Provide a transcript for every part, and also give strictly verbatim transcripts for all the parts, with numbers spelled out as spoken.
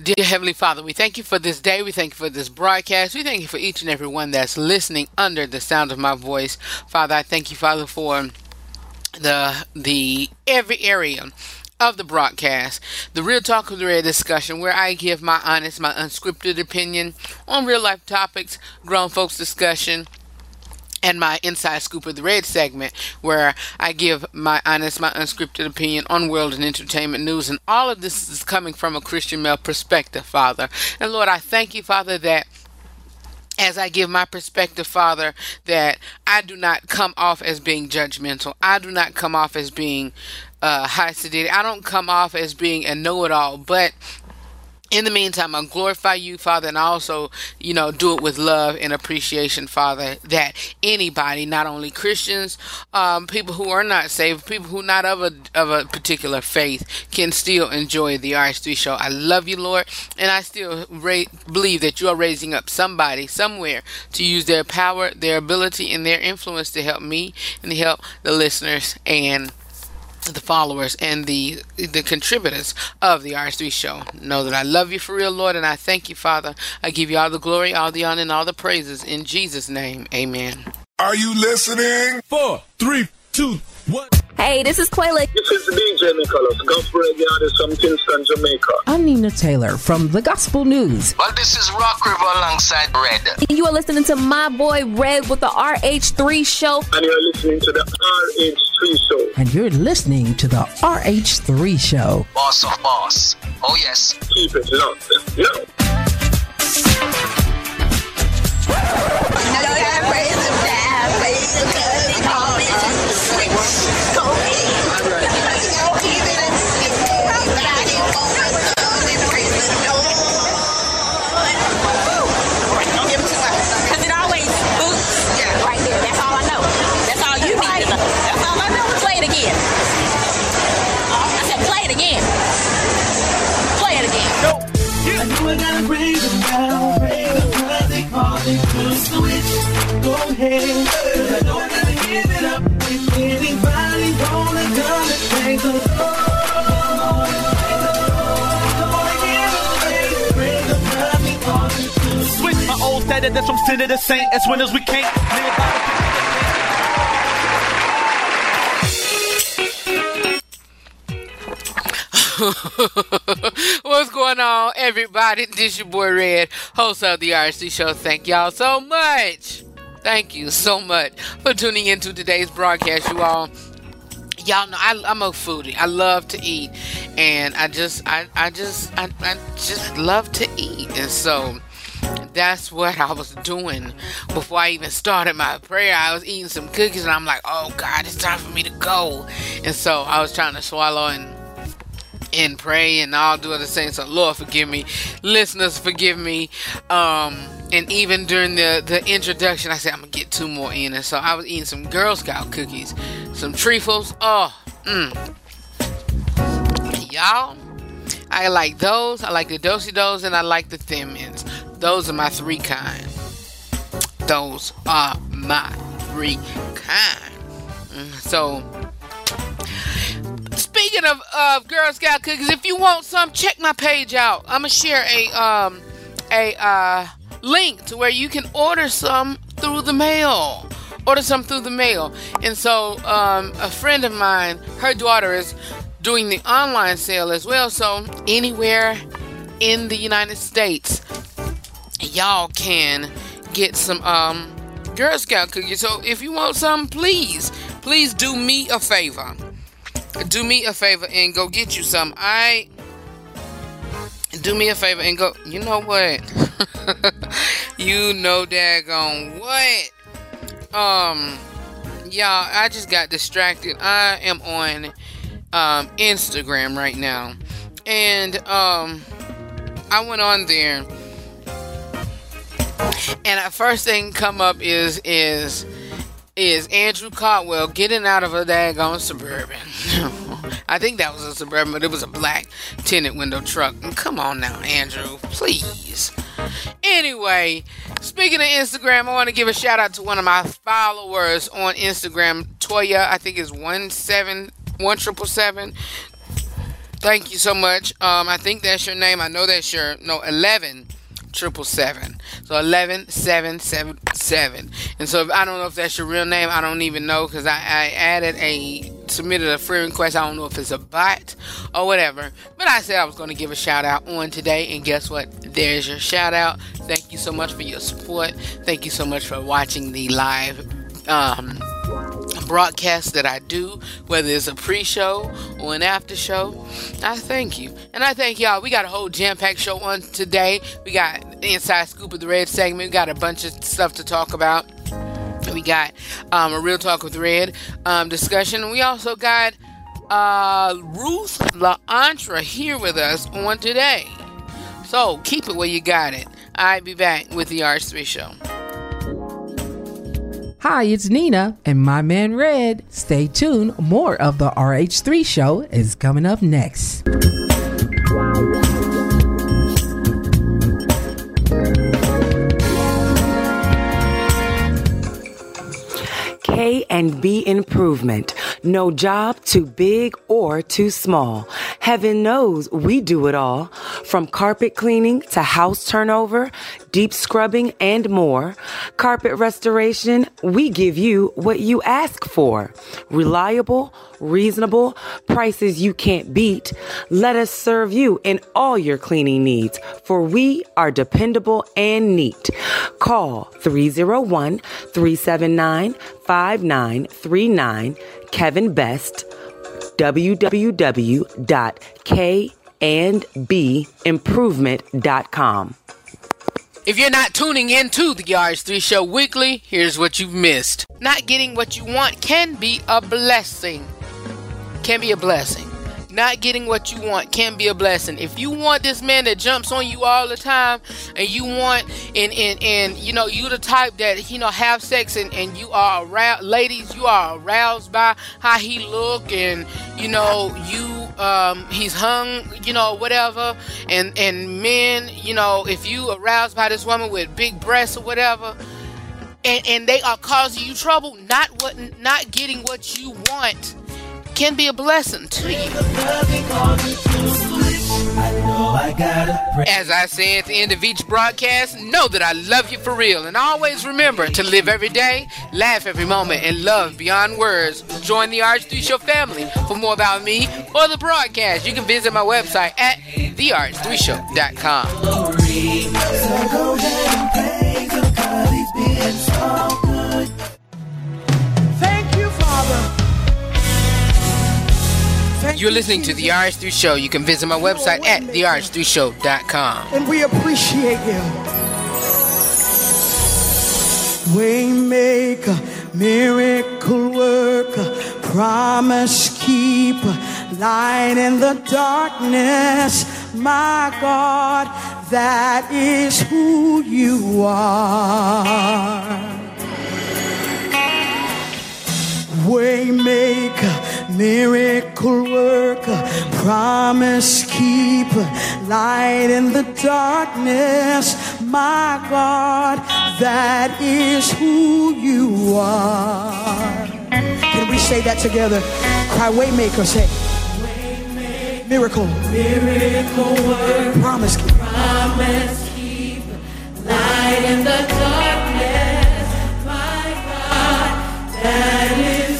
Dear Heavenly Father, we thank you for this day. We thank you for this broadcast. We thank you for each and every one that's listening under the sound of my voice. Father, I thank you, Father, for the the every area of the broadcast, the Real Talk with Red discussion, where I give my honest, my unscripted opinion on real life topics, grown folks discussion, and my Inside Scoop of the Red segment, where I give my honest, my unscripted opinion on world and entertainment news. And all of this is coming from a Christian male perspective, Father. And Lord, I thank you, Father, that as I give my perspective, Father, that I do not come off as being judgmental. I do not come off as being uh, high-sided. I don't come off as being a know-it-all, but in the meantime, I glorify you, Father, and I also, you know, do it with love and appreciation, Father, that anybody, not only Christians, um, people who are not saved, people who are not of a, of a particular faith, can still enjoy the R S three show. I love you, Lord, and I still ra- believe that you are raising up somebody somewhere to use their power, their ability, and their influence to help me and to help the listeners and the followers and the the contributors of the R S three show. Know that I love you for real, Lord, and I thank you, Father. I give you all the glory, all the honor, and all the praises in Jesus' name. Amen. Are you listening? Four, three, two, one. Hey, this is Quayla. This is D J Nicholas, gospel radio artist from Kingston, Jamaica. I'm Nina Taylor from The Gospel News. Well, this is Rock River alongside Red. You are listening to my boy Red with the R H three show. And you're listening to the R H three show. And you're listening to the R H three show. Boss of boss. Oh, yes. Keep it locked. Yeah. I know that praise the bad, praise the good, they call me just go me. No even a stick, but I didn't go to the good, they praise the good. Don't give them too much. Because it always boots right there. That's all I know. That's all you need to know. That's all I know. Play it again. I said play it again. Play it again. I knew I gotta praise the God, praise the God, they call me good. Go ahead, I don't gotta give it up. If anybody wanna come and thank the Lord, thank the Lord, praise the God, we call it. Switch my old standard, that's from sinner to saint. As winners we can't live by the What's going on, everybody? This your boy Red, host of the R S C show. Thank y'all so much. Thank you so much for tuning into today's broadcast, you all. Y'all know I, I'm a foodie. I love to eat, and I just, I, I just, I, I just love to eat, and so that's what I was doing before I even started my prayer. I was eating some cookies, and I'm like, oh God, it's time for me to go, and so I was trying to swallow and. and pray and all do other things. So Lord, forgive me. Listeners, forgive me. Um, and even during the, the introduction, I said, I'm going to get two more in. And so I was eating some Girl Scout cookies, some trefoils. Oh, mm. Y'all, I like those. I like the do-si-dos and I like the Thin Mints. Those are my three kind. Those are my three kind. Mm. So, speaking of uh, Girl Scout cookies, if you want some, check my page out. I'm gonna share a um a uh link to where you can order some through the mail. Order some through the mail. And so um a friend of mine, her daughter is doing the online sale as well. So anywhere in the United States, y'all can get some um Girl Scout cookies. So if you want some, please, please do me a favor. Do me a favor and go get you some. I do me a favor and go. You know what? You know daggone what? Um, y'all, I just got distracted. I am on um Instagram right now, and um, I went on there, and the first thing come up is is. is Andrew Caldwell getting out of a daggone Suburban. I think that was a Suburban, but it was a black tinted window truck. Come on now, Andrew, please. Anyway, speaking of Instagram, I want to give a shout out to one of my followers on Instagram, Toya. I think it's one seven one triple seven. Thank you so much. Um, I think that's your name. I know that's your no eleven triple seven. So eleven seven seven seven. And so if, I don't know if that's your real name. I don't even know because I, I added a submitted a friend request. I don't know if it's a bot or whatever. But I said I was going to give a shout out on today, and guess what? There's your shout out. Thank you so much for your support. Thank you so much for watching the live. Um, broadcast that I do, whether it's a pre-show or an after show. I thank you, and I thank y'all. We got a whole jam-packed show on today. We got the Inside Scoop of the Red segment. We got a bunch of stuff to talk about. We got um, a Real Talk with Red um, discussion. We also got uh, Ruth LaAntra here with us on today. So keep it where you got it. I'll be back with the R three show. Hi, it's Nina and my man Red. Stay tuned. More of the R H three show is coming up next. K and B Improvement. No job too big or too small. Heaven knows we do it all. From carpet cleaning to house turnover, deep scrubbing, and more. Carpet restoration, we give you what you ask for. Reliable, reasonable, prices you can't beat. Let us serve you in all your cleaning needs, for we are dependable and neat. Call three oh one, three seven nine, five nine three nine. Kevin Best, w w w dot k and b improvement dot com. If you're not tuning into the R H three show weekly, here's what you've missed. Not getting what you want can be a blessing. Can be a blessing. Not getting what you want can be a blessing. If you want this man that jumps on you all the time, and you want, and, and, and you know, you the type that, you know, have sex and, and you are aroused, ladies, you are aroused by how he look, and, you know, you, um, he's hung, you know, whatever, and, and men, you know, if you aroused by this woman with big breasts or whatever, and, and they are causing you trouble, not what, not getting what you want can be a blessing to you. As I say at the end of each broadcast, know that I love you for real, and always remember to live every day, laugh every moment, and love beyond words. Join the R H three Show family. For more about me or the broadcast, you can visit my website at the r h three show dot com. Thank you, Father. You're listening to The R H three Show. You can visit my website at the r h three show dot com. And we appreciate you. Waymaker, miracle worker, promise keeper, light in the darkness. My God, that is who you are. Waymaker, miracle worker, promise keeper, light in the darkness. My God, that is who you are. Can we say that together? Cry Waymaker, say Waymaker, miracle, miracle worker, promise keeper, promise keeper, light in the darkness. My God, that is.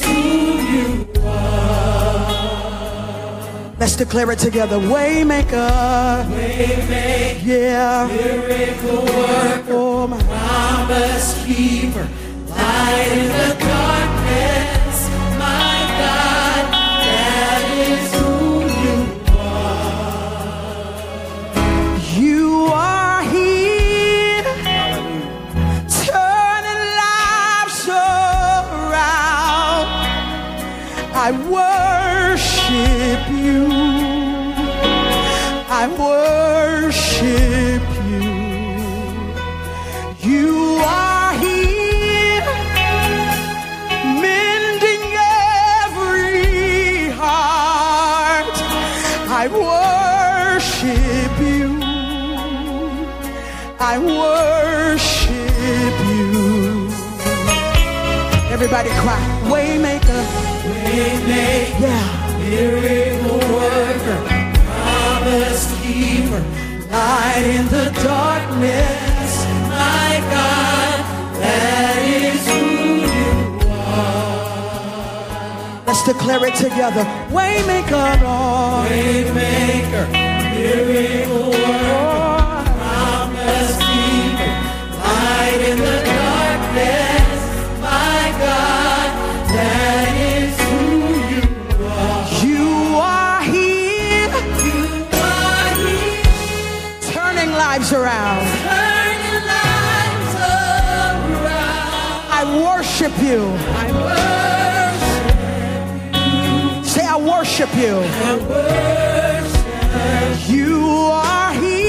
Let's declare it together. Waymaker, Waymaker, yeah, miracle worker, oh, my. Promise keeper, light in the darkness. My God, that is who you are. You are here, turning lives around. I worship you. I worship you. You are here, mending every heart. I worship you. I worship you. Everybody cry, Waymaker. Waymaker, yeah. Miracle worker. promise keeper, light in the darkness, my God, that is who you are. Let's declare it together. Waymaker, Lord. Waymaker, miracle worker, promise keeper, light in the darkness, my God, that is who you are. You are here. You are here. Turning lives around. Turning lives around. I worship you. I worship you. Say, I worship you. I worship you. You are here.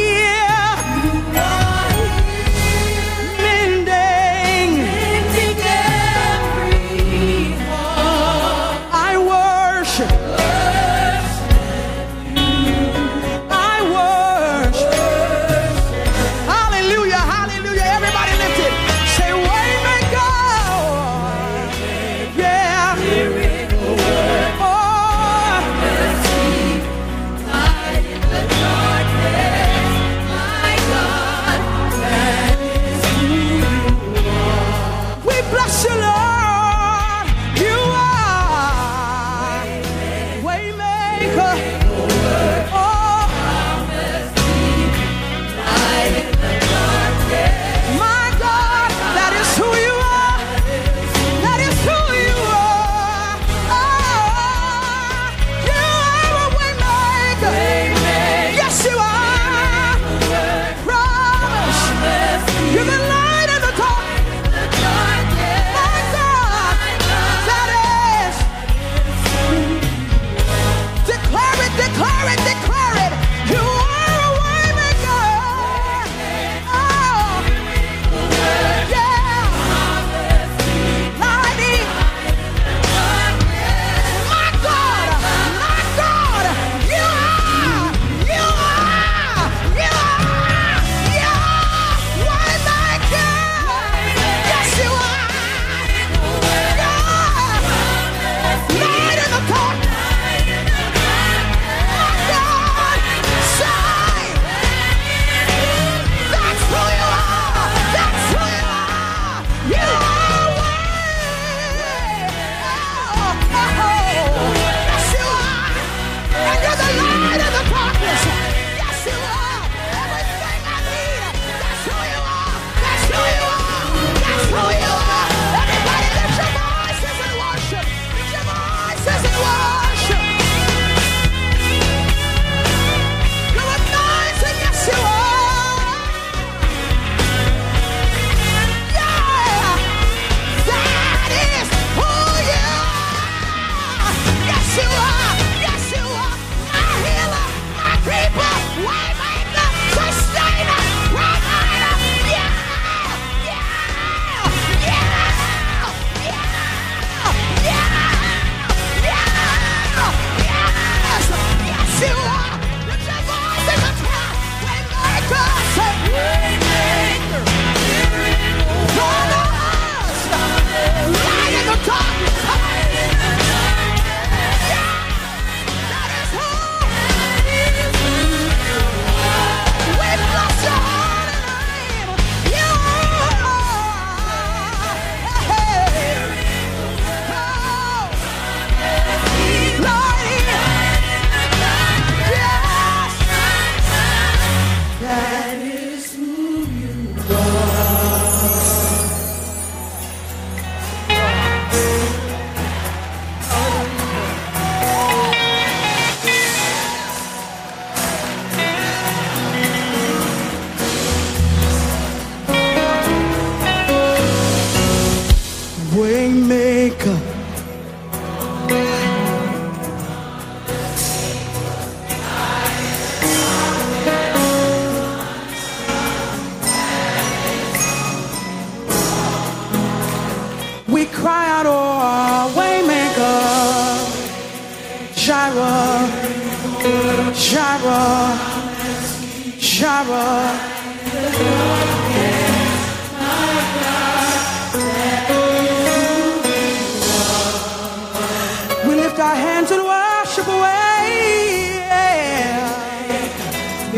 We lift our hands and worship away.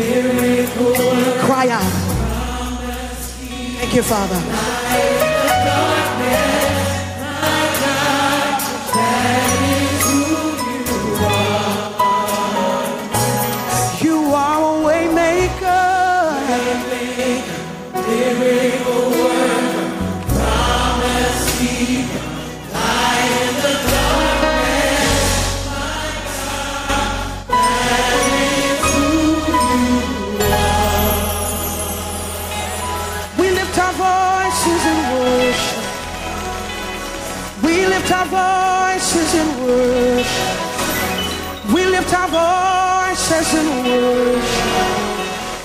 Cry out. Thank you, Father. You are a way maker, miracle worker, promise keeper, light in the darkness. My God, that is who you are. We lift our voices in worship. We lift our voices in worship. We lift our voices. And worship.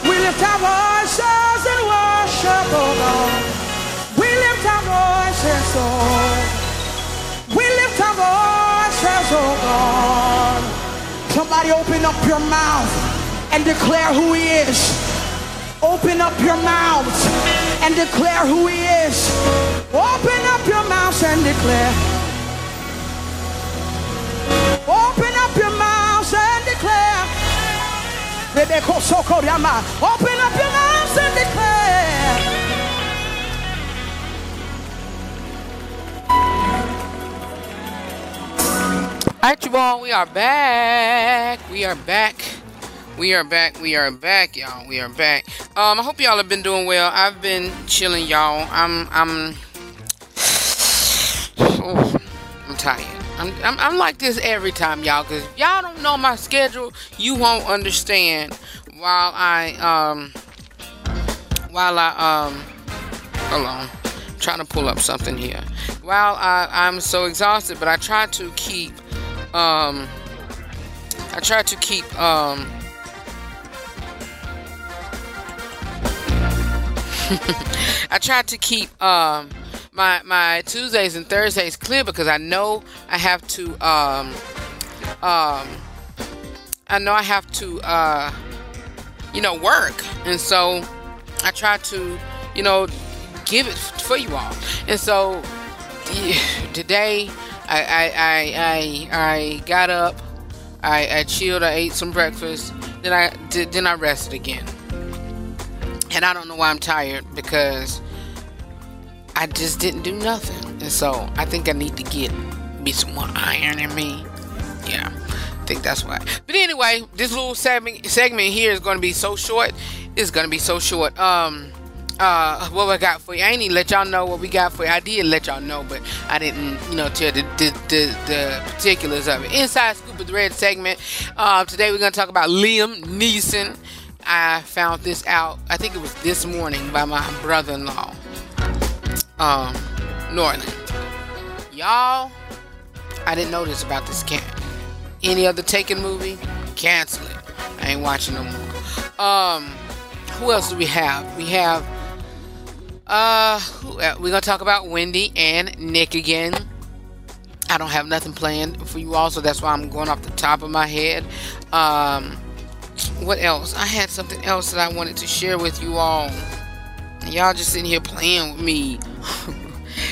We lift our voices and worship, oh Lord. We lift our voices, oh. We lift our voices, oh God. Somebody open up your mouth and declare who He is. Open up your mouths and declare who He is. Open up your mouths and declare. Open up your mouths and declare. Open up your mouths and declare. All right, you all, we are back. We are back. We are back. We are back, y'all. We are back. Um, I hope y'all have been doing well. I've been chilling, y'all. I'm, I'm, oh, I'm tired. I'm, I'm, I'm like this every time, y'all, because y'all don't know my schedule. You won't understand while I, um, while I, um, hold on, I'm trying to pull up something here. While I, I'm so exhausted, but I try to keep, um, I try to keep, um, I try to keep, um, My, my Tuesdays and Thursdays clear, because I know I have to um, um, I know I have to uh, you know work, and so I try to you know give it for you all. And so yeah, today I I, I I I got up, I, I chilled, I ate some breakfast, then I did, then I rested again, and I don't know why I'm tired, because I just didn't do nothing. And so I think I need to get me some more iron in me. Yeah, I think that's why. But anyway, this little segment, segment here is going to be so short. It's going to be so short. Um, uh, what I got for you? I ain't even let y'all know what we got for you. I did let y'all know, but I didn't, you know, tell the the, the, the particulars of it. Inside Scoop of the Red segment. Uh, today we're going to talk about Liam Neeson. I found this out, I think it was this morning, by my brother-in-law. Um, Norland. Y'all, I didn't know this about this cat. Any other Taken movie? Cancel it. I ain't watching no more. Um, who else do we have? We have, uh, we're gonna talk about Wendy and Nick again. I don't have nothing planned for you all, so that's why I'm going off the top of my head. Um, what else? I had something else that I wanted to share with you all. Y'all just sitting here playing with me.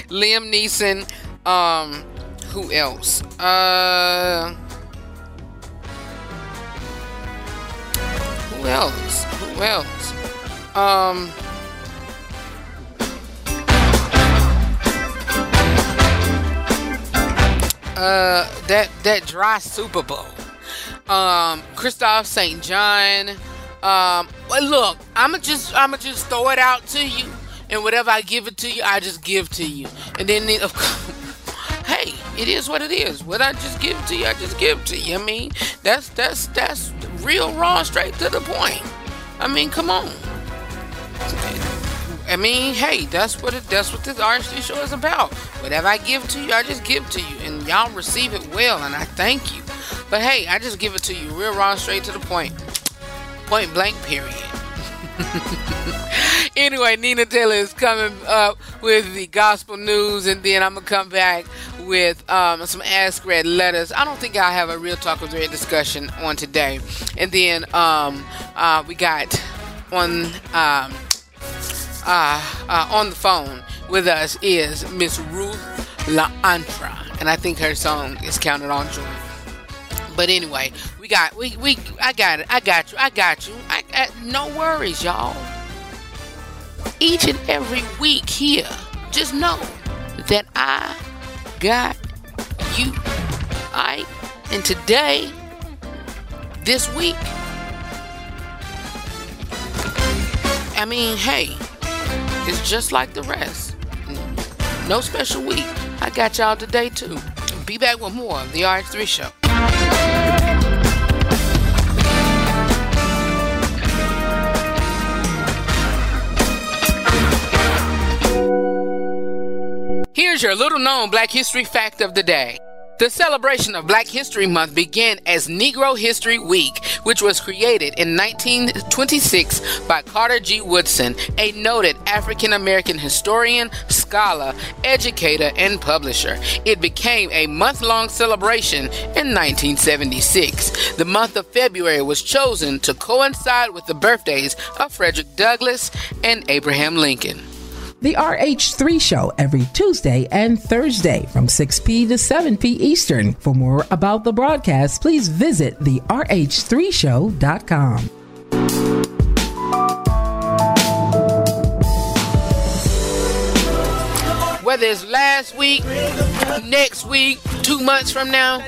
Liam Neeson. Um, who else? Uh, who else? Who else? Um, uh, that that dry Super Bowl. Um, Christophe Saint John. Um, well, look, I'ma just, I'ma just throw it out to you, and whatever I give it to you, I just give to you. And then, of course, hey, it is what it is. What I just give to you, I just give to you. I mean, that's that's that's real raw, straight to the point. I mean, come on. I mean, hey, that's what it, that's what this artistry show is about. Whatever I give to you, I just give to you, and y'all receive it well, and I thank you. But hey, I just give it to you, real raw, straight to the point. Point blank, period. Anyway, Nina Taylor is coming up with the gospel news, and then I'm going to come back with um, some Ask Red letters. I don't think I'll have a Real Talk with Red discussion on today. And then um, uh, we got on um, uh, uh, on the phone with us is Miss Ruth Laantra, and I think her song is Counted on Joy. But anyway, we got we we I got it. I got you. I got you. I, I, no worries, y'all. Each and every week here, just know that I got you. Alright? And today, this week, I mean, hey, it's just like the rest. No special week. I got y'all today too. Be back with more of the R X three Show. Here's your little known Black History fact of the day. The celebration of Black History Month began as Negro History Week, which was created in nineteen twenty-six by Carter G. Woodson, a noted African-American historian, scholar, educator, and publisher. It became a month-long celebration in nineteen seventy-six. The month of February was chosen to coincide with the birthdays of Frederick Douglass and Abraham Lincoln. The R H three Show every Tuesday and Thursday from six p.m. to seven p.m. Eastern. For more about the broadcast, please visit the R H three show dot com. Whether it's last week, next week, two months from now,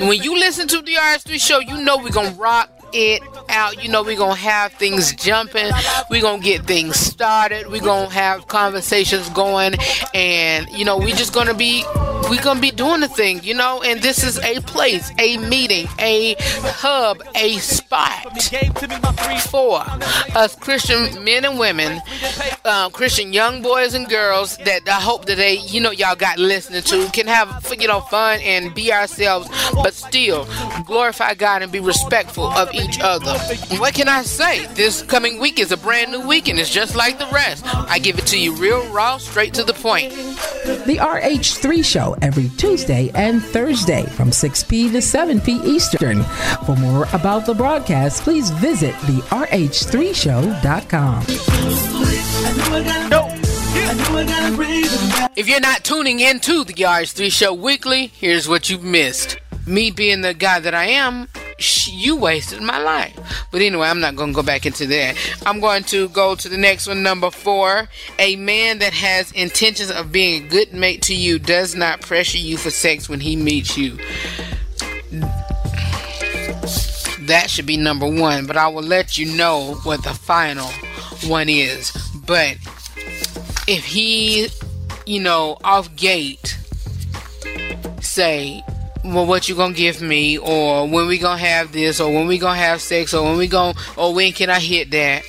when you listen to the R H three Show, you know we're going to rock it out. You know we're gonna have things jumping, we're gonna get things started, we're gonna have conversations going, and you know we just gonna be we're gonna be doing the thing, you know. And this is a place, a meeting, a hub, a spot for us Christian men and women, uh, Christian young boys and girls that I hope that they, you know, y'all got listening to, can have, you know, fun and be ourselves, but still glorify God and be respectful of each other. What can I say? This coming week is a brand new week and it's just like the rest. I give it to you real raw, straight to the point. The R H three Show every Tuesday and Thursday from six p.m. to seven p.m. Eastern. For more about the broadcast, please visit the R H three show dot com. If you're not tuning into the R H three Show weekly, here's what you've missed. Me being the guy that I am, you wasted my life. But anyway, I'm not going to go back into that. I'm going to go to the next one, number four. A man that has intentions of being a good mate to you does not pressure you for sex when he meets you. That should be number one, but I will let you know what the final one is. But if he, you know, off gate, say, well, what you gonna give me, or when we gonna have this, or when we gonna have sex, or when we gonna, or when can I hit that?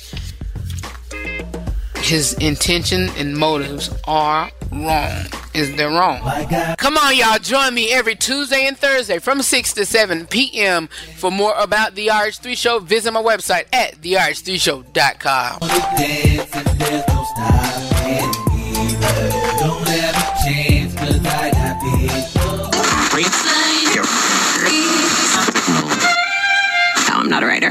His intention and motives are wrong. Is they're wrong. Come on, y'all, join me every Tuesday and Thursday from six to seven p.m. For more about the R H three Show, visit my website at the R H three show dot com. Don't have a chance, cause I got big. I'm not a writer.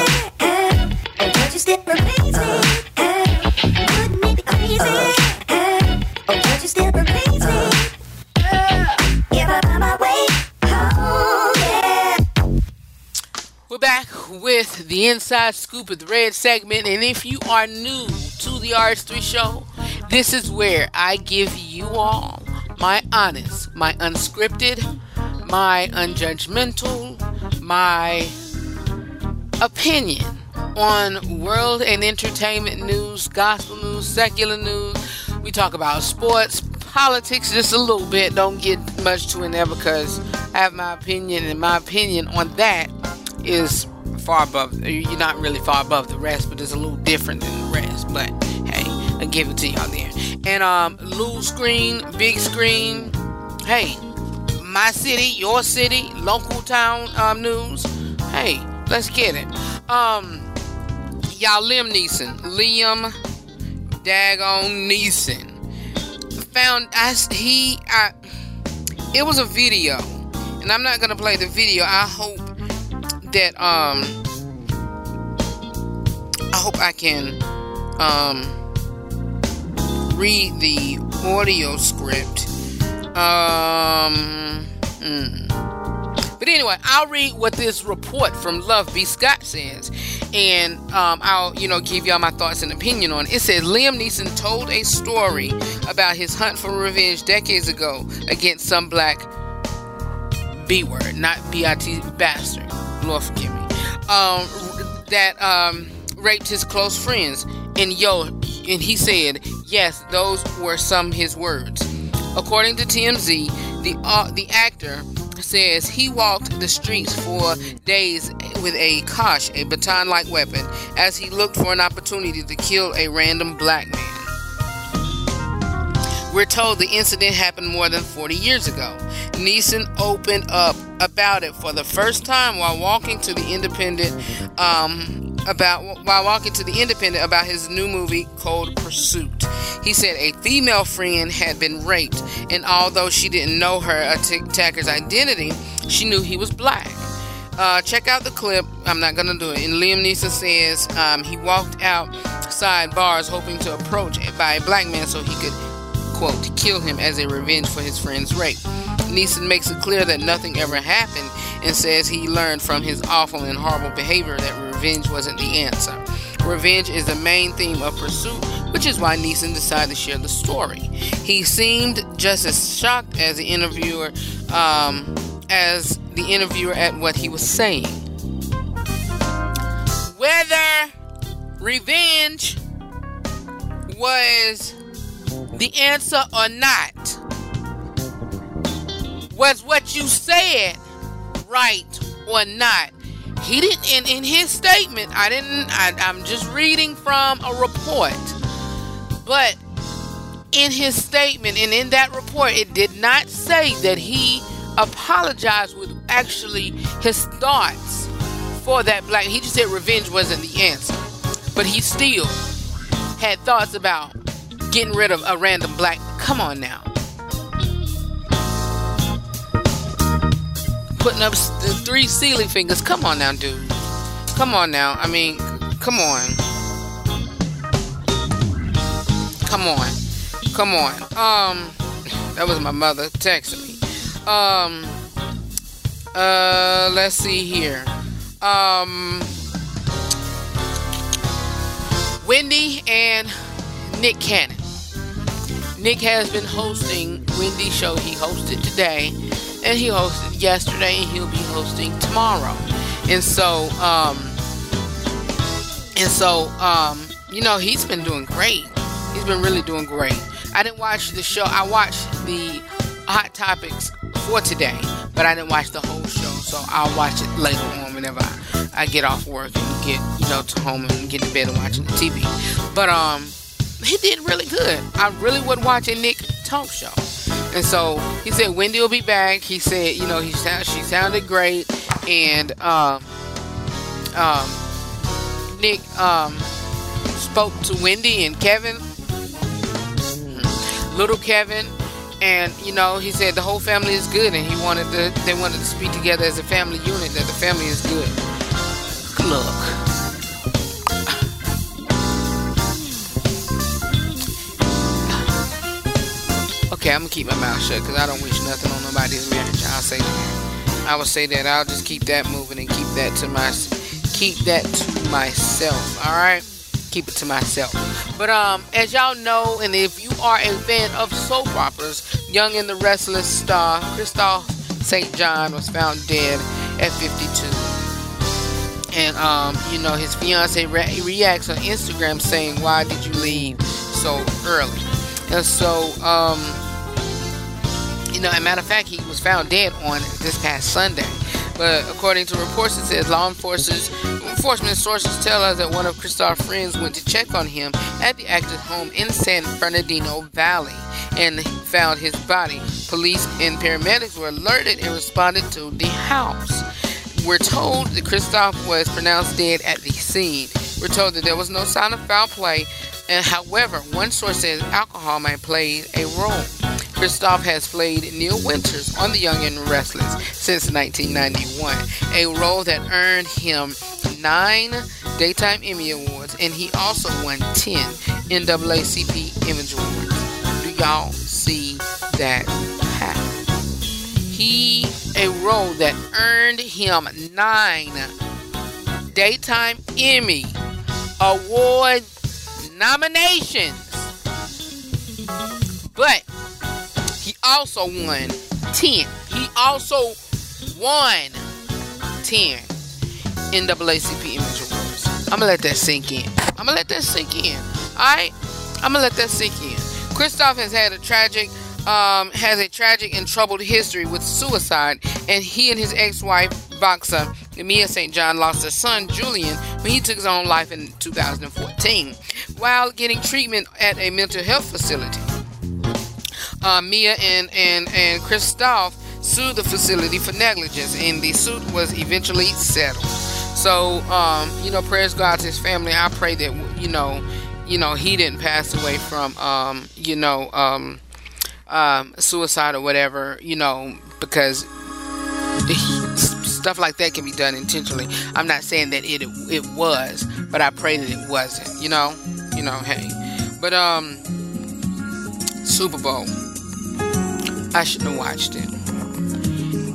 Back with the Inside Scoop of the Red segment, and if you are new to the R H three Show, this is where I give you all my honest, my unscripted, my unjudgmental, my opinion on world and entertainment news, gospel news, secular news. We talk about sports, politics, just a little bit. Don't get much to it now because I have my opinion, and my opinion on that is far above, you're not really far above the rest, but it's a little different than the rest. But hey, I give it to y'all there. And um, little screen, big screen, hey, my city, your city, local town um, news. Hey, let's get it. Um, y'all, Liam Neeson, Liam Daggone Neeson, found I he I it was a video, and I'm not gonna play the video. I hope that um I hope I can um read the audio script. Um mm. But anyway, I'll read what this report from Love B. Scott says, and um, I'll, you know, give y'all my thoughts and opinion on it. It says Liam Neeson told a story about his hunt for revenge decades ago against some black B-word, not B I T bastard, Lord forgive me, um, that um, raped his close friends. And yo, and he said, yes, those were some of his words. According to T M Z, the uh, the actor says he walked the streets for days with a kosh, a baton-like weapon, as he looked for an opportunity to kill a random black man. We're told the incident happened more than forty years ago. Neeson opened up about it for the first time while walking to the Independent um, about while walking to the Independent about his new movie Cold Pursuit. He said a female friend had been raped, and although she didn't know her attacker's identity, she knew he was black. Uh, check out the clip. I'm not going to do it. And Liam Neeson says um, he walked outside bars hoping to approach by a black man so he could, quote, kill him as a revenge for his friend's rape. Neeson makes it clear that nothing ever happened and says he learned from his awful and horrible behavior that revenge wasn't the answer. Revenge is the main theme of Pursuit, which is why Neeson decided to share the story. He seemed just as shocked as the interviewer, um, as the interviewer at what he was saying. Whether revenge was the answer or not, was what you said right or not? He didn't, in, in his statement, I didn't, I, I'm just reading from a report. But in his statement and in that report, it did not say that he apologized with actually his thoughts for that black. He just said revenge wasn't the answer. But he still had thoughts about getting rid of a random black. Come on now. Putting up the three ceiling fingers. Come on now, dude. Come on now. I mean, come on. Come on, come on. Um, that was my mother texting me. Um, uh, let's see here. Um, Wendy and Nick Cannon. Nick has been hosting Wendy's show. He hosted today, and he hosted yesterday, and he'll be hosting tomorrow. And so, um, and so, um, you know, he's been doing great. He's been really doing great. I didn't watch the show. I watched the Hot Topics for today, but I didn't watch the whole show, so I'll watch it later on whenever I, I get off work and get, you know, to home and get to bed and watching the T V. But um, he did really good. I really would watch a Nick talk show. And so he said Wendy will be back. He said, you know, he sound, she sounded great, and um, um, Nick um spoke to Wendy and Kevin. Little Kevin, and you know, he said the whole family is good, and he wanted to, they wanted to speak together as a family unit, that the family is good. Look. Okay, I'm gonna keep my mouth shut because I don't wish nothing on nobody's marriage. I'll say that. I will say that. I'll just keep that moving and keep that to my, keep that to myself. All right. Keep it to myself. But um, as y'all know, and if you are a fan of soap operas, Young and the Restless star Christophe Saint John was found dead at fifty-two, and um, you know, his fiance re- reacts on Instagram saying, "Why did you leave so early?" And so, um, you know, as a matter of fact, he was found dead on this past Sunday. But according to reports, it says law enforcers, enforcement sources tell us that one of Christophe's friends went to check on him at the actor's home in San Bernardino Valley and found his body. Police and paramedics were alerted and responded to the house. We're told that Christophe was pronounced dead at the scene. We're told that there was no sign of foul play, and however, one source says alcohol might play a role. Kristoff has played Neil Winters on The Young and Restless since nineteen ninety-one, a role that earned him nine Daytime Emmy Awards, and he also won ten N double A C P Image Awards. Do y'all see that happen? He, a role that earned him nine Daytime Emmy Award nominations. But he also won ten. He also won ten N double A C P Image Awards. I'm going to let that sink in. I'm going to let that sink in. Alright? I'm going to let that sink in. Kristoff has had a tragic, um, has a tragic and troubled history with suicide, and he and his ex-wife, boxer Mia Saint John, lost their son, Julian, when he took his own life in two thousand fourteen while getting treatment at a mental health facility. Uh, Mia and, and, and Kristoff sued the facility for negligence, and the suit was eventually settled. So, um, you know, prayers go out to his family. I pray that, you know, you know, he didn't pass away from, um, you know, um, um, suicide or whatever, you know, because he, stuff like that can be done intentionally. I'm not saying that it, it, it was, but I pray that it wasn't, you know, you know, hey, but, um, Super Bowl. I shouldn't have watched it.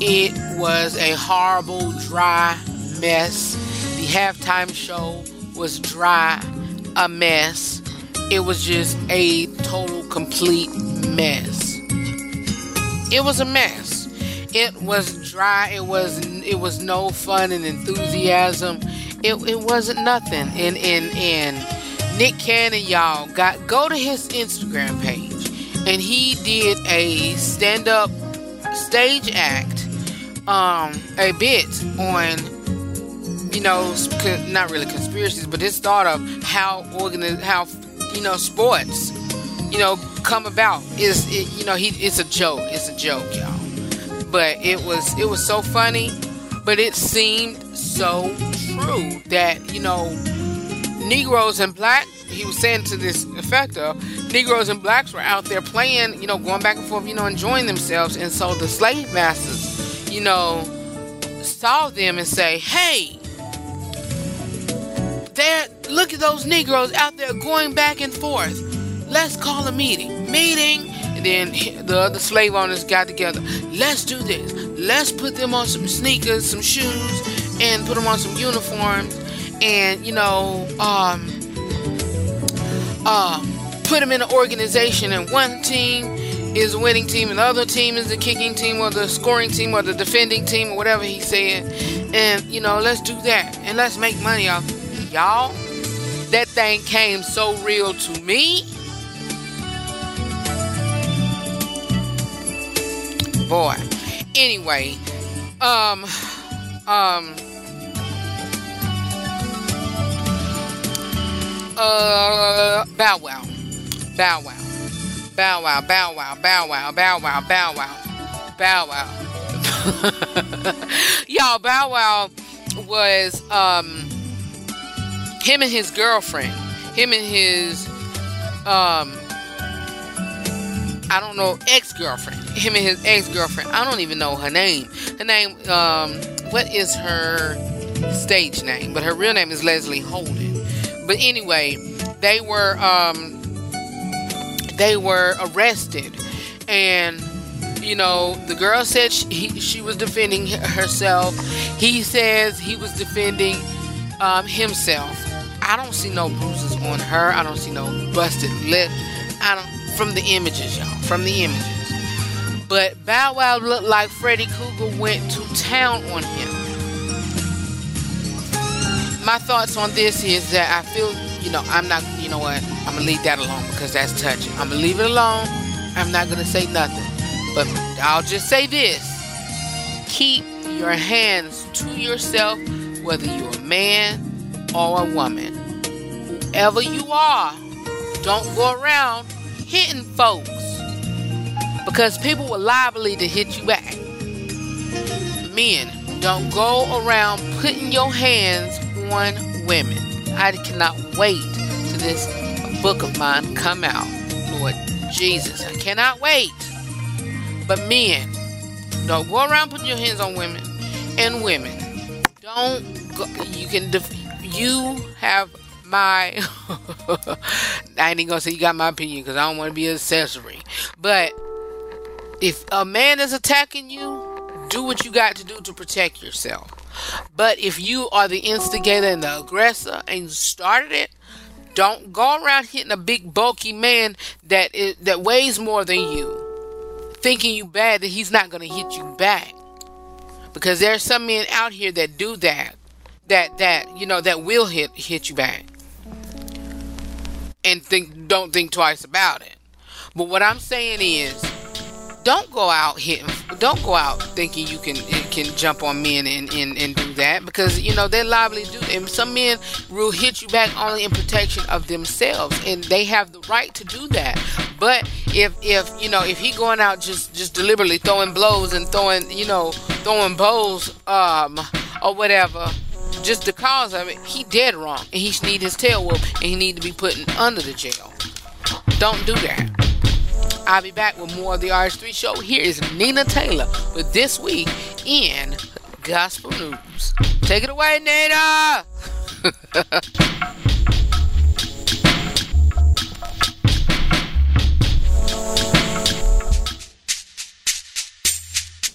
It was a horrible, dry mess. The halftime show was dry, a mess. It was just a total, complete mess. It was a mess. It was dry. It was it was no fun and enthusiasm. It it wasn't nothing. And and and Nick Cannon, y'all, got go to his Instagram page. And he did a stand-up stage act, um, a bit on, you know, con- not really conspiracies, but this thought of how organi- how you know sports, you know, come about. Is it, you know, he it's a joke, it's a joke, y'all. But it was it was so funny, but it seemed so true that, you know, Negroes and black. He was saying to this effect of Negroes and blacks were out there playing, you know, going back and forth, you know, enjoying themselves. And so the slave masters, you know, saw them and say, hey, there, look at those Negroes out there going back and forth. Let's call a meeting. Meeting. And then the other slave owners got together. Let's do this. Let's put them on some sneakers, some shoes, and put them on some uniforms. And, you know, um... Uh, put them in an organization, and one team is the winning team, and the other team is the kicking team, or the scoring team, or the defending team, or whatever he said. And, you know, let's do that, and let's make money off it. Y'all, that thing came so real to me. Boy. Anyway, um, um, Uh, Bow Wow, Bow Wow, Bow Wow, Bow Wow, Bow Wow, Bow Wow, Bow Wow, Bow Wow. Y'all, Bow Wow was, um, him and his girlfriend, him and his, um, I don't know, ex-girlfriend, him and his ex-girlfriend, I don't even know her name, her name, um, what is her stage name, but her real name is Leslie Holden. But anyway, they were um, they were arrested, and you know the girl said she, he, she was defending herself. He says he was defending um, himself. I don't see no bruises on her. I don't see no busted lip. I don't from the images, y'all, from the images. But Bow Wow looked like Freddy Krueger went to town on him. My thoughts on this is that I feel, you know, I'm not, you know what, I'm going to leave that alone because that's touching. I'm going to leave it alone. I'm not going to say nothing. But I'll just say this. Keep your hands to yourself, whether you're a man or a woman. Whoever you are, don't go around hitting folks because people will liable to hit you back. Men, don't go around putting your hands on women. I cannot wait till this book of mine come out. Lord Jesus, I cannot wait. But men, don't go around putting your hands on women. And women, don't go, you can, def, you have my, I ain't gonna say you got my opinion because I don't want to be an accessory. But if a man is attacking you, do what you got to do to protect yourself. But if you are the instigator and the aggressor and started it, don't go around hitting a big bulky man that is, that weighs more than you, thinking you bad that he's not going to hit you back. Because there's some men out here that do that, that that you know that will hit hit you back, and think don't think twice about it. But what I'm saying is, don't go out hitting, don't go out thinking you can can jump on men and, and, and do that, because you know they're liable to do. And some men will hit you back only in protection of themselves, and they have the right to do that. But if if you know if he going out just just deliberately throwing blows and throwing you know throwing bows um or whatever just the cause of it, he dead wrong, and he need his tail whooped, and he need to be put in, under the jail. Don't do that. I'll be back with more of the R S three Show. Here is Nina Taylor with This Week in Gospel News. Take it away, Nina.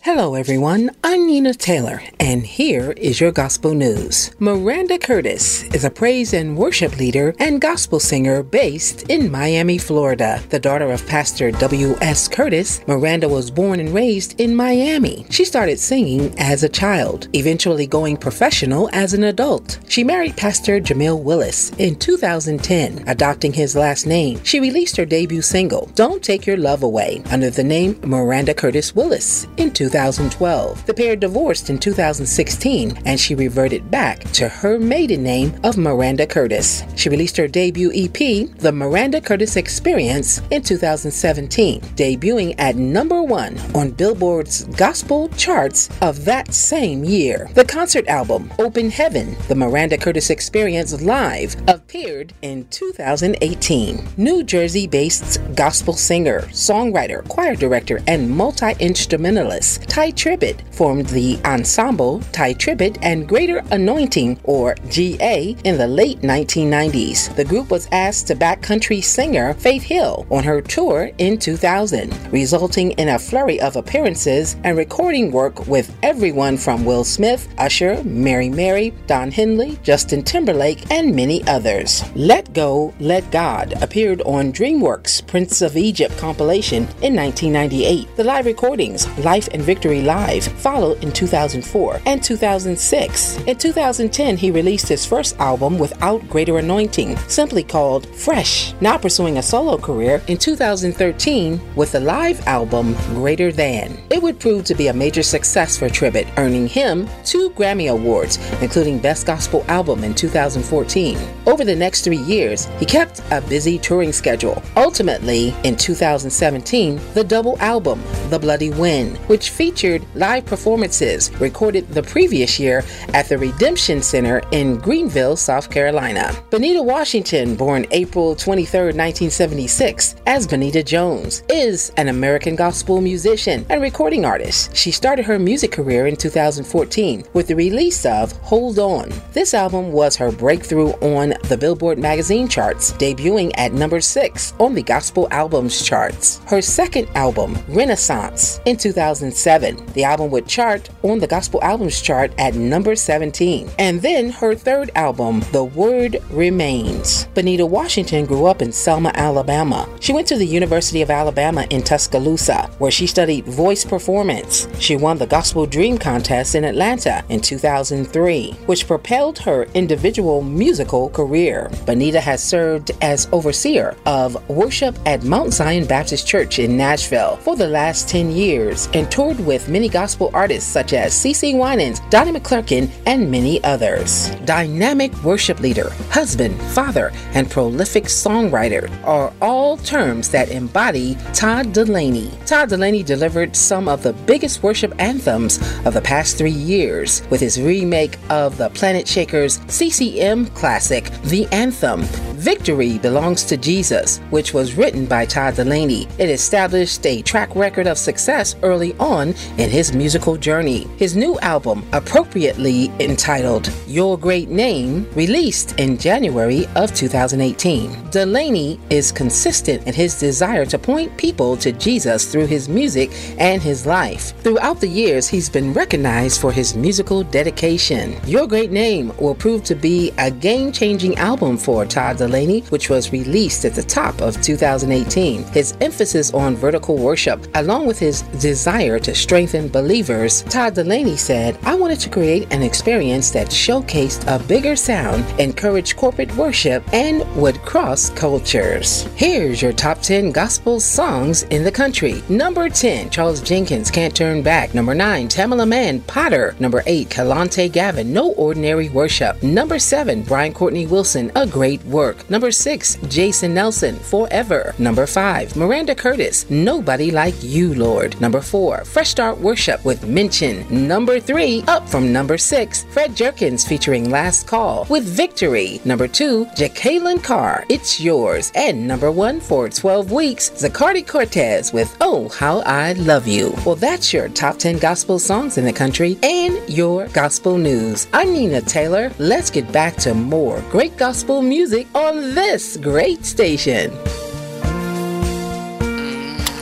Hello everyone, I'm Nina Taylor, and here is your gospel news. Miranda Curtis is a praise and worship leader and gospel singer based in Miami, Florida. The daughter of Pastor W S Curtis, Miranda was born and raised in Miami. She started singing as a child, eventually going professional as an adult. She married Pastor Jamil Willis in two thousand ten, adopting his last name. She released her debut single, Don't Take Your Love Away, under the name Miranda Curtis Willis in two thousand twelve. The pair divorced in two thousand sixteen, and she reverted back to her maiden name of Miranda Curtis. She released her debut E P, The Miranda Curtis Experience, in two thousand seventeen, debuting at number one on Billboard's gospel charts of that same year. The concert album, Open Heaven, The Miranda Curtis Experience Live, appeared in two thousand eighteen. New Jersey-based gospel singer, songwriter, choir director, and multi-instrumentalist Ty Tribbett formed the ensemble Ty Tribbett and Greater Anointing, or G A, in the late nineteen nineties. The group was asked to back country singer Faith Hill on her tour in two thousand, resulting in a flurry of appearances and recording work with everyone from Will Smith, Usher, Mary Mary, Don Henley, Justin Timberlake, and many others. Let Go, Let God appeared on DreamWorks' Prince of Egypt compilation in nineteen ninety-eight. The live recordings, Life and Victory Live, followed in two thousand four and two thousand six. In two thousand ten, he released his first album without Greater Anointing, simply called Fresh, now pursuing a solo career in two thousand thirteen with the live album Greater Than. It would prove to be a major success for Tribbett, earning him two Grammy Awards, including Best Gospel Album in two thousand fourteen. Over the next three years, he kept a busy touring schedule. Ultimately, in two thousand seventeen, the double album, The Bloody Wind, which featured live performances recorded the previous year at the Redemption Center in Greenville, South Carolina. Bonita Washington, born April twenty-third, nineteen seventy-six, as Bonita Jones, is an American gospel musician and recording artist. She started her music career in two thousand fourteen with the release of Hold On. This album was her breakthrough on the Billboard magazine charts, debuting at number six on the gospel albums charts. Her second album, Renaissance, in two thousand seven. The album would chart on the gospel albums chart at number seventeen. And then her third album, The Word Remains. Bonita Washington grew up in Selma, Alabama. She went to the University of Alabama in Tuscaloosa, where she studied voice performance. She won the Gospel Dream Contest in Atlanta in two thousand three, which propelled her individual musical career. Bonita has served as overseer of worship at Mount Zion Baptist Church in Nashville for the last ten years, and toured with many gospel artists such as CeCe Winans, Donnie McClurkin, and many others. Dynamic worship leader, husband, father, and prolific songwriter are all terms that embody Todd Delaney. Todd Delaney delivered some of the biggest worship anthems of the past three years with his remake of the Planet Shakers' C C M classic, The Anthem. Victory Belongs to Jesus, which was written by Todd Delaney. It established a track record of success early on in his musical journey. His new album, appropriately entitled Your Great Name, released in January of two thousand eighteen. Delaney is consistent in his desire to point people to Jesus through his music and his life. Throughout the years, he's been recognized for his musical dedication. Your Great Name will prove to be a game-changing album for Todd Delaney, which was released at the top of two thousand eighteen. His emphasis on vertical worship, along with his desire to strengthen believers, Todd Delaney said, "I wanted to create an experience that showcased a bigger sound, encouraged corporate worship, and would cross cultures." Here's your top ten gospel songs in the country. Number ten, Charles Jenkins, Can't Turn Back. Number nine, Tamela Mann, Potter. Number eight, Kalante Gavin, No Ordinary Worship. Number seven, Brian Courtney Wilson, A Great Work. Number six, Jason Nelson, Forever. Number five, Miranda Curtis, Nobody Like You, Lord. Number four, Fresh Start Worship with Mention. Number three, up from number six, Fred Jerkins featuring Last Call with Victory. Number two, Jacqueline Carr, It's Yours. And number one for twelve weeks, Zacardi Cortez with Oh How I Love You. Well, that's your top ten gospel songs in the country and your gospel news. I'm Nina Taylor. Let's get back to more great gospel music on this great station.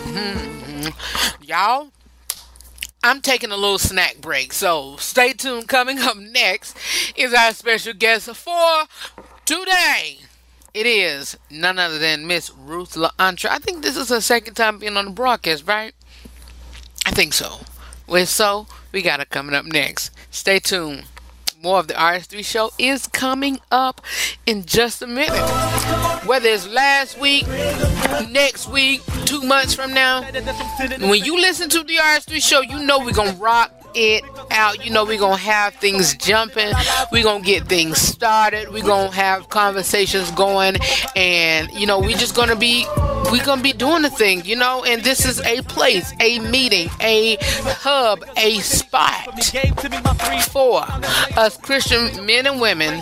Mm-hmm. Y'all, I'm taking a little snack break, so stay tuned. Coming up next is our special guest for today. It is none other than Miss Ruth La'Ontra. I think this is her second time being on the broadcast, right? I think so. Well, so we got her coming up next. Stay tuned. More of the R S three show is coming up in just a minute. Whether it's last week, next week, two months from now, when you listen to the R S three show, you know we're going to rock it out. You know we're going to have things jumping. We're going to get things started. We're going to have conversations going. And, you know, we're just going to be... we're going to be doing the thing, you know, and this is a place, a meeting, a hub, a spot for us Christian men and women,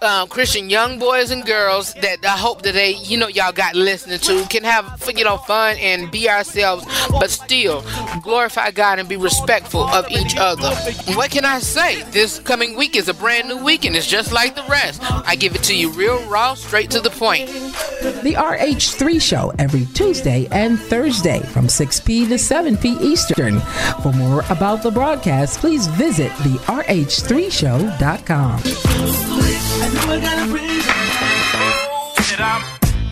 uh, Christian young boys and girls that I hope that they, you know, y'all got listening to, can have, you know, fun and be ourselves, but still glorify God and be respectful of each other. What can I say? This coming week is a brand new week and it's just like the rest. I give it to you real raw, straight to the point. The R H three Show every Tuesday and Thursday from six p.m. to seven p.m. Eastern. For more about the broadcast, please visit the R H three show dot com.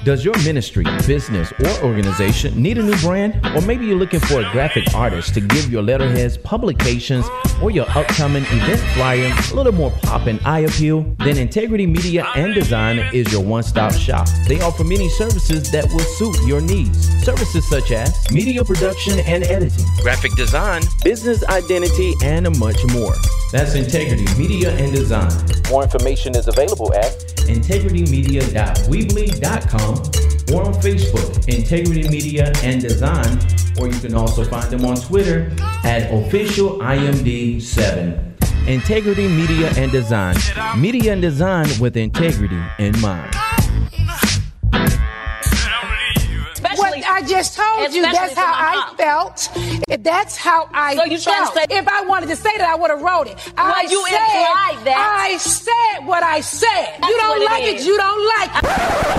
Does your ministry, business, or organization need a new brand? Or maybe you're looking for a graphic artist to give your letterheads, publications, or your upcoming event flyer a little more pop and eye appeal? Then Integrity Media and Design is your one-stop shop. They offer many services that will suit your needs. Services such as media production and editing, graphic design, business identity, and much more. That's Integrity Media and Design. More information is available at integrity media dot weebly dot com or on Facebook, Integrity Media and Design, or you can also find them on Twitter at official I M D seven. Integrity Media and Design. Media and design with integrity in mind. I just told Especially you that's how I mom. felt. If that's how I so you felt. Say, if I wanted to say that, I would have wrote it. Well, I you said, implied that. I said what I said. That's you don't like it, it. You don't like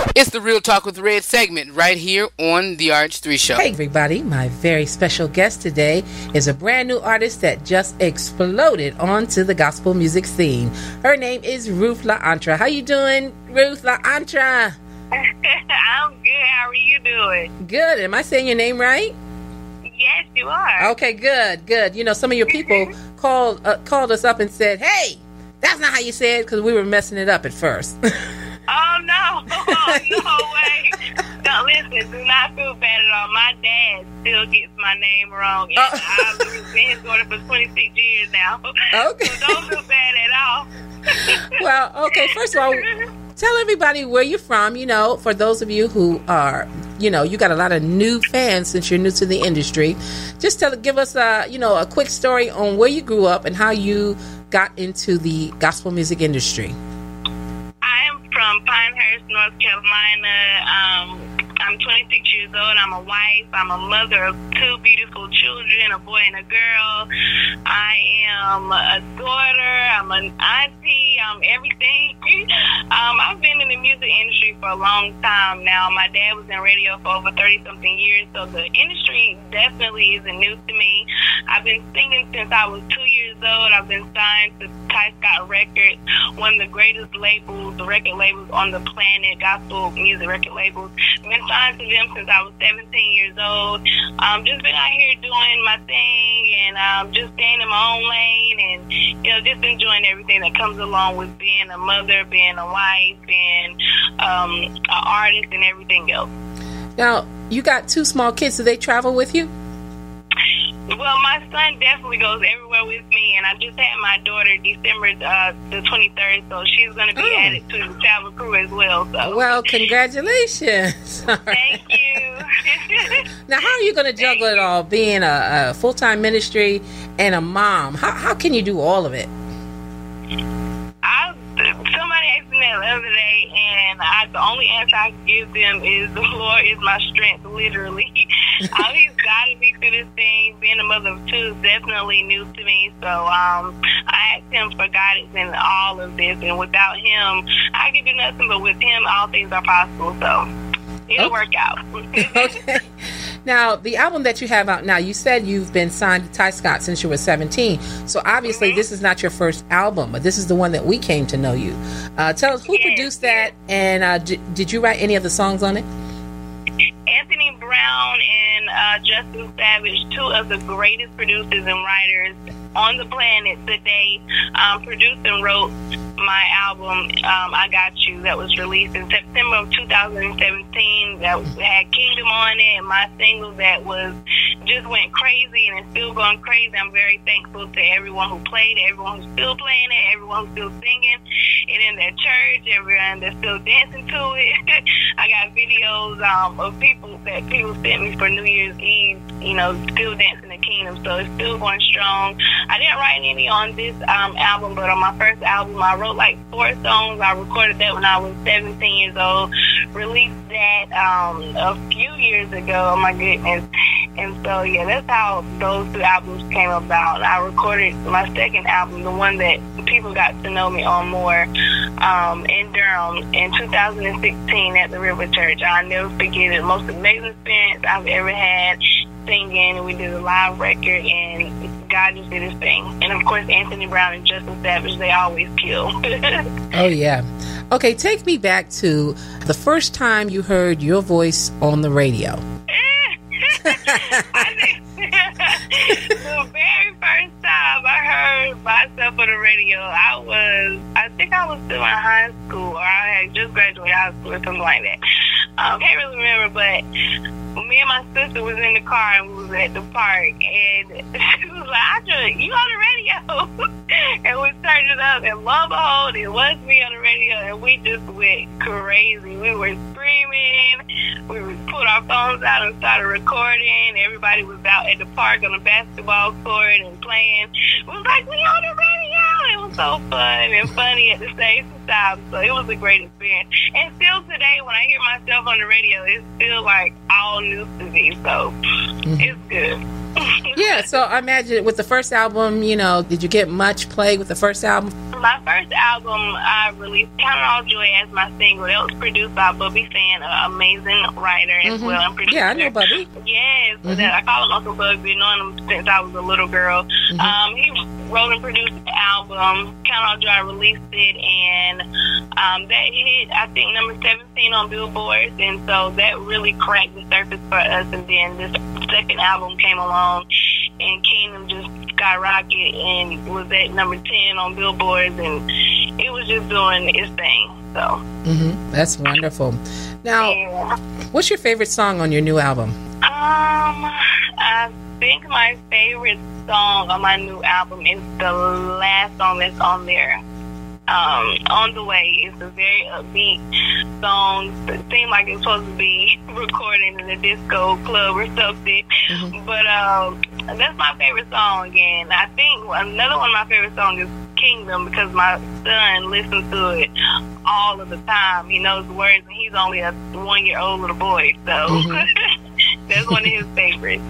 it. It's the Real Talk with Red segment right here on the R H three Show. Hey, everybody. My very special guest today is a brand new artist that just exploded onto the gospel music scene. Her name is Ruth La'Ontra. How you doing, Ruth La'Ontra? I'm good. How are you doing? Good. Am I saying your name right? Yes, you are. Okay, good, good. You know, some of your people called uh, called us up and said, "Hey, that's not how you say it," because we were messing it up at first. Oh no! Oh, no way! No, listen. Do not feel bad at all. My dad still gets my name wrong, and oh. I've been his daughter for twenty-six years now. Okay. So don't feel bad at all. Well, okay. First of all, tell everybody where you're from, you know, for those of you who are, you know, you got a lot of new fans since you're new to the industry. Just tell, give us, a, you know, a quick story on where you grew up and how you got into the gospel music industry. I am from from Pinehurst, North Carolina. Um, I'm twenty-six years old. I'm a wife. I'm a mother of two beautiful children, a boy and a girl. I am a daughter. I'm an auntie. I'm everything. um, I've been in the music industry for a long time now. My dad was in radio for over thirty-something years, so the industry definitely isn't new to me. I've been singing since I was two years old. I've been signed to Ty Scott Records, one of the greatest labels, the record labels on the planet, gospel music record labels. Been signed to them since I was seventeen years old. Um, just been out here doing my thing and um, just staying in my own lane and, you know, just enjoying everything that comes along with being a mother, being a wife, being um, an artist and everything else. Now, you got two small kids. Do they travel with you? Well, my son definitely goes everywhere with me, and I just had my daughter December uh, the twenty-third, so she's going to be mm. added to the travel crew as well. So, well, congratulations. All right. Thank you. Now, how are you going to juggle it all, being a, a full-time ministry and a mom? How, how can you do all of it? I, somebody asked me that the other day, and I, the only answer I can give them is the Lord is my strength, literally. Oh, he's guided me through this thing. Being a mother of two is definitely new to me, so um, I asked him for guidance in all of this, and without him, I could do nothing, but with him, all things are possible, so it'll okay. work out. Okay. Now, the album that you have out now, you said you've been signed to Ty Scott since you were seventeen, so obviously mm-hmm. this is not your first album, but this is the one that we came to know you. Uh, tell us, who yes. produced that, and uh, d- did you write any of the songs on it? Anthony Brown and uh, Justin Savage, two of the greatest producers and writers on the planet today, um, produced and wrote my album, um, I Got You, that was released in September of two thousand seventeen, that had Kingdom on it, and my single that was just went crazy and is still going crazy. I'm very thankful to everyone who played, everyone who's still playing it, everyone who's still singing it in their church, everyone that's still dancing to it. I got videos um, of people that people sent me for New Year's Eve, you know, still dancing the Kingdom, so it's still going strong. I didn't write any on this um, album, but on my first album, I wrote like four songs. I recorded that when I was seventeen years old, released that um, a few years ago, oh my goodness. And so, yeah, that's how those two albums came about. I recorded my second album, the one that people got to know me on more, um, in Durham in two thousand sixteen at the River Church. I'll never forget it. Most amazing experience I've ever had singing. We did a live record, and God just did his thing. And, of course, Anthony Brown and Justin Savage, they always kill. Oh, yeah. Okay, take me back to the first time you heard your voice on the radio. I think the very first time I heard myself on the radio, I was, I think I was still in high school, or I had just graduated high school or something like that. I um, can't really remember, but me and my sister was in the car and we was at the park, and she was like, Audra, you on the radio? And we turned it up, and lo and behold, it was me on the radio, and we just went crazy. We were screaming, we put our phones out and started recording. Everybody was out at the park on the basketball court and playing. It was like, we on the radio! It was so fun and funny at the same time, so it was a great experience. And still today, when I hear myself on the radio, it's still like all new to me, so mm-hmm. it's good. Yeah, so I imagine with the first album, you know, did you get much play with the first album? My first album I released, Count It All Joy, as my single. That was produced by Bubby Fan, an amazing writer as mm-hmm. well and producer. Yeah, I know Bubby. Yes, mm-hmm. I call him Uncle Bubby, knowing him since I was a little girl. Mm-hmm. Um, he wrote and produced the album, Count It All Joy. I released it, and um, that hit, I think, number seventeen on Billboard, and so that really cracked the surface for us, and then this second album came along, and Kingdom just skyrocketed and was at number ten on Billboards, and it was just doing its thing. So mm-hmm. that's wonderful. Now, yeah. What's your favorite song on your new album? Um, I think my favorite song on my new album is the last song that's on there. Um, On the Way. It's a very upbeat song. It seemed like it's supposed to be recorded in a disco club or something. Mm-hmm. But um, that's my favorite song. And I think another one of my favorite songs is Kingdom, because my son listens to it all of the time. He knows the words, and he's only a one-year-old little boy, so mm-hmm. that's one of his favorites.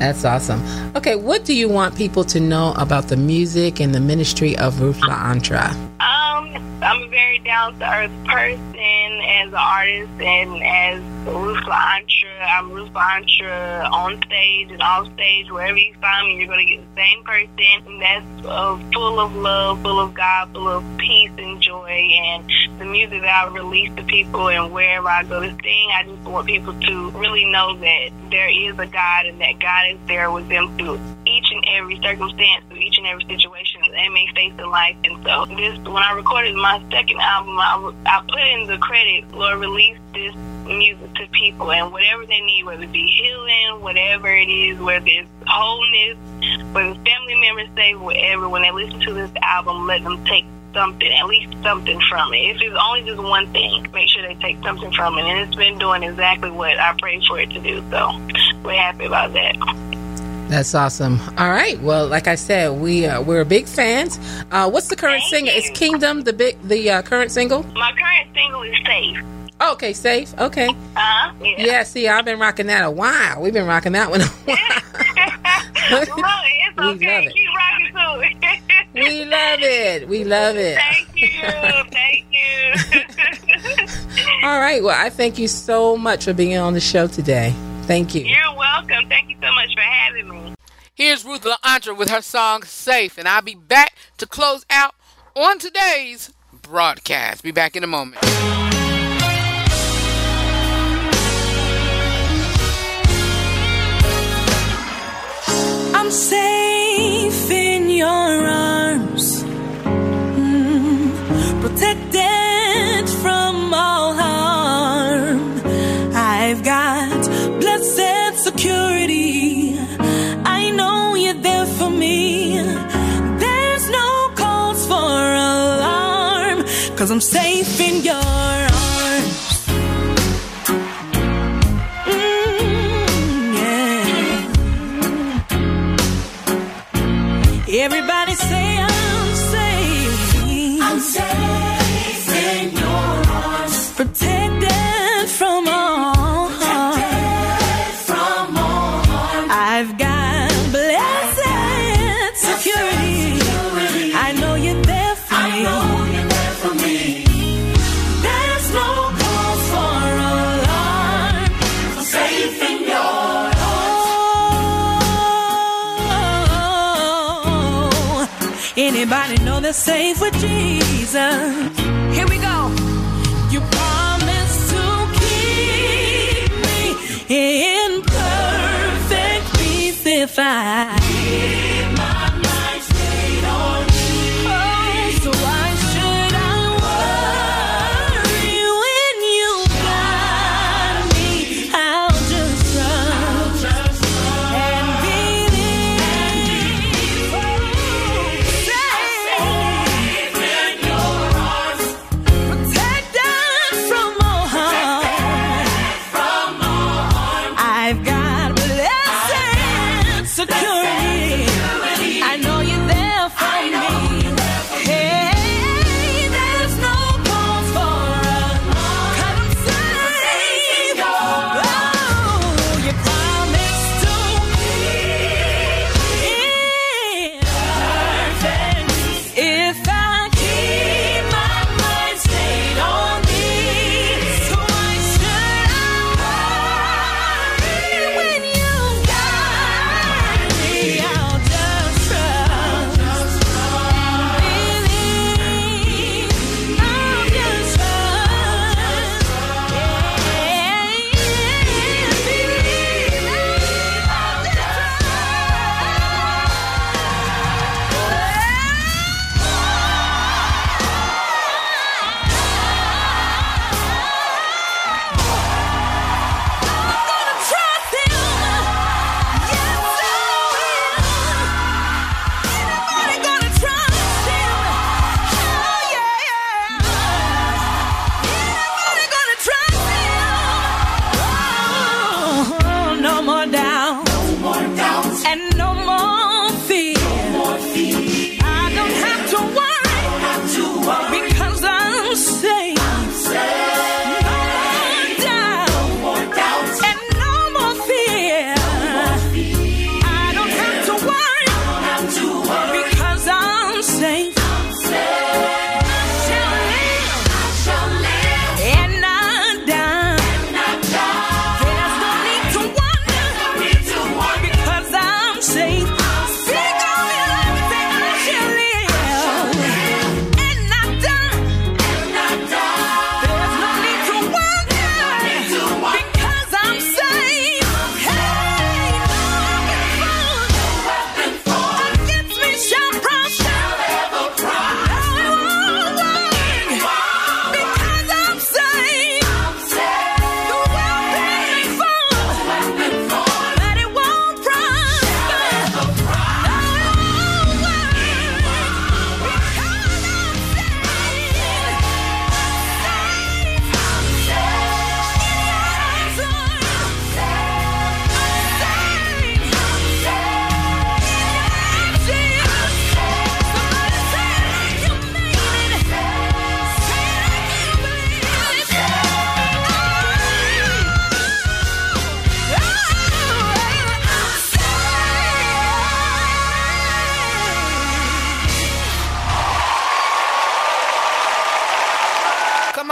That's awesome. Okay, what do you want people to know about the music and the ministry of Ruth La'Antra? Um, I'm a very down-to-earth person as an artist, and as Ruth La'Antra, I'm Ruth La'Antra on stage and off stage. Wherever you find me, you're going to get the same person, and that's uh, full of love, full of God, full of peace and joy, and the music that I release to people and wherever I go to sing, I just want people to really know that there is a God, and that God is there with them through each and every circumstance, through each and every situation that they may face in life. And so this, when I recorded my second album, I, I put in the credit, Lord, release this music to people, and whatever they need, whether it be healing, whatever it is, whether it's wholeness, whether family members say whatever, when they listen to this album, let them take something, at least something from it. If it's only just one thing, make sure they take something from it. And it's been doing exactly what I prayed for it to do, so we're happy about that. That's awesome. All right. Well, like I said, we uh, we're big fans. Uh, what's the current Thank single? You. Is Kingdom the big the uh, current single? My current single is Safe. Oh, okay, Safe. Okay. Uh huh. Yeah. yeah. See, I've been rocking that a while. We've been rocking that one a while. Look, it's we okay. Love it. Keep rocking to it. We love it. We love it. Thank you. Thank you. All right. Well, I thank you so much for being on the show today. Thank you. You're welcome. Thank you so much for having me. Here's Ruth La'Antra with her song Safe, and I'll be back to close out on today's broadcast. Be back in a moment. I'm safe in your arms. Protected from all harm, I've got blessed security. I know you're there for me. There's no cause for alarm, 'cause I'm safe in your arms. Mm, yeah. Everybody say I'm safe. I'm safe. Protected from all harm. Protected from all harm. I've got blessed security. security. I know you're there for I me. I know you're there for me. There's no cause for alarm. I'm safe in your arms. Oh, anybody know they're safe with Jesus? Here we go. You promise to keep me in perfect peace if I keep my mind stayed on you. Oh, so why should I worry when you got me? I'll just run and believe. I'm safe in your arms.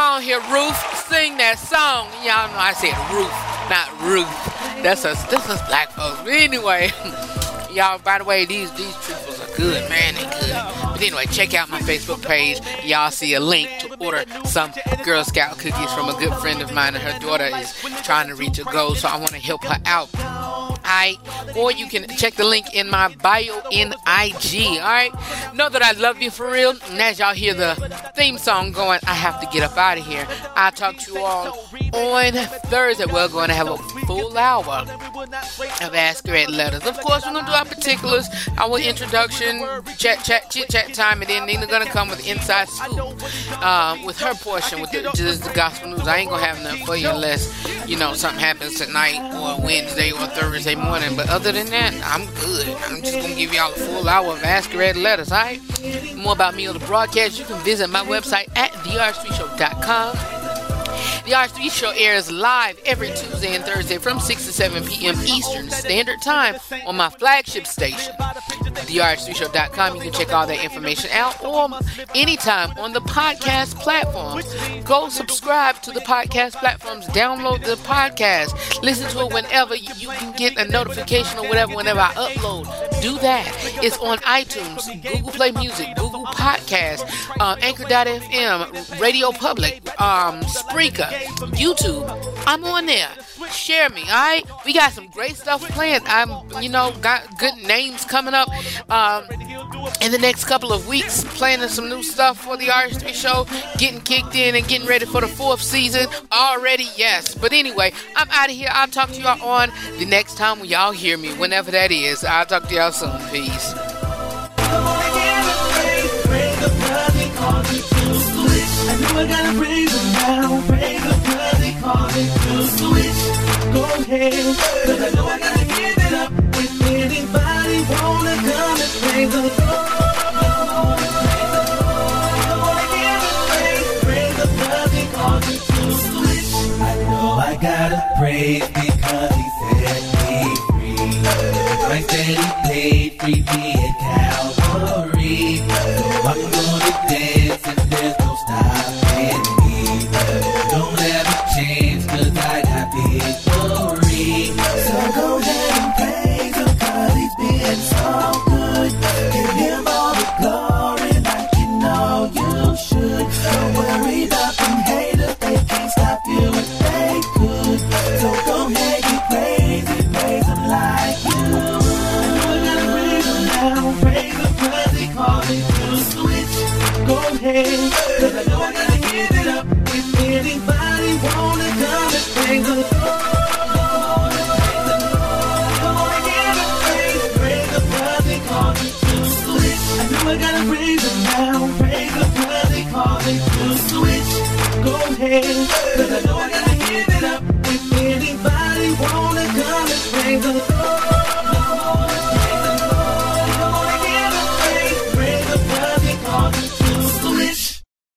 on here, Ruth. Sing that song. Y'all know I said Ruth, not Ruth. That's us. This is black folks. But anyway, y'all, by the way, these these triples are good, man. They good. But anyway, check out my Facebook page. Y'all see a link to order some Girl Scout cookies from a good friend of mine. And her daughter is trying to reach a goal, so I want to help her out. Alright, or you can check the link in my bio in I G. Alright, know that I love you for real. And as y'all hear the theme song going, I have to get up out of here. I'll talk to you all on Thursday. We're going to have a full hour of Ask Her at Letters. Of course, we're going to do our particulars, our introduction, chat, chat, chit chat time, and then Nina's going to come with Inside Scoop uh, with her portion with the, just the gospel news. I ain't going to have nothing for you unless, you know, something happens tonight or Wednesday or Thursday morning, but other than that, I'm good. I'm just gonna give y'all a full hour of Ask Her at Letters. Alright, more about me on the broadcast, you can visit my website at the arch three show dot com. The R three Show airs live every Tuesday and Thursday from six to seven p.m. Eastern Standard Time on my flagship station, the arch three show dot com. You can check all that information out, or anytime on the podcast platforms. Go subscribe to the podcast platforms, download the podcast, listen to it whenever you, you can get a notification or whatever whenever I upload. Do that. It's on iTunes, Google Play Music, Google Podcasts, uh, Anchor dot f m, Radio Public, um, Spreaker, YouTube. I'm on there. Share me, alright? We got some great stuff planned. I'm, you know, got good names coming up um, in the next couple of weeks, planning some new stuff for the R three Show, getting kicked in and getting ready for the fourth season already, yes. But anyway, I'm out of here. I'll talk to y'all on the next time when y'all hear me, whenever that is. I'll talk to y'all soon. Peace. I knew I gotta raise them now, raise them cause they call me to switch. Go ahead, cause I know I gotta give it up. If anybody wanna come and play the floor, raise the floor, give it praise, raise them cause they call me to switch. I know I gotta praise because he set me free. Right then he paid free me at Calvary. So I'm gonna dance and there's no stopping me. Don't let me change, cause I got victory. So go ahead and praise him, cause he's been so good. Give him all the glory like you know you should. Don't worry about them haters, they can't stop you if they could. So go ahead and praise him, praise him like you. I know I gotta praise him now, praise him cause he called me to switch. Go ahead. Cause I know I gotta give it up. If anybody wanna come and praise the Lord, praise the Lord, I know I gotta praise, praise the Lord, they call me to switch.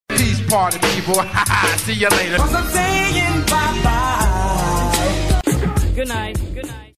These party people, ha ha, see you later. Cause I'm saying bye bye. Good night, good night.